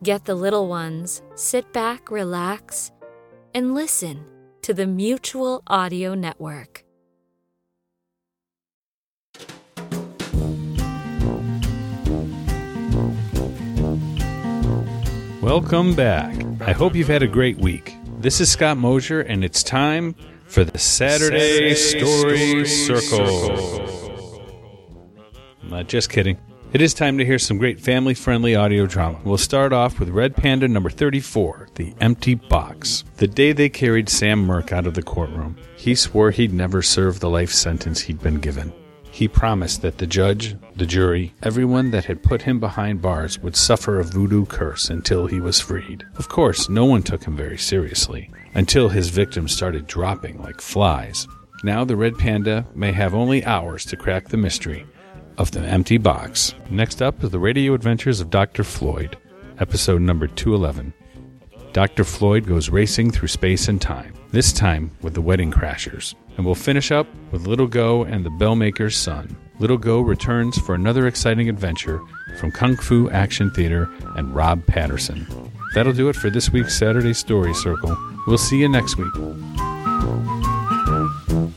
Get the little ones, sit back, relax, and listen to the Mutual Audio Network. Welcome back. I hope you've had a great week. This is Scott Mosier, and it's time for the Saturday Story Circle. Not just kidding. It is time to hear some great family-friendly audio drama. We'll start off with Red Panda number 34, The Empty Box. The day they carried Sam Merck out of the courtroom, he swore he'd never serve the life sentence he'd been given. He promised that the judge, the jury, everyone that had put him behind bars would suffer a voodoo curse until he was freed. Of course, no one took him very seriously, until his victims started dropping like flies. Now the Red Panda may have only hours to crack the mystery of The Empty Box. Next up is The Radio Adventures of Dr. Floyd, episode number 211. Dr. Floyd goes racing through space and time, this time with the Wedding Crashers. And we'll finish up with Little Go and the Bellmaker's Son. Little Go returns for another exciting adventure from Kung Fu Action Theater and Rob Patterson. That'll do it for this week's Saturday Story Circle. We'll see you next week.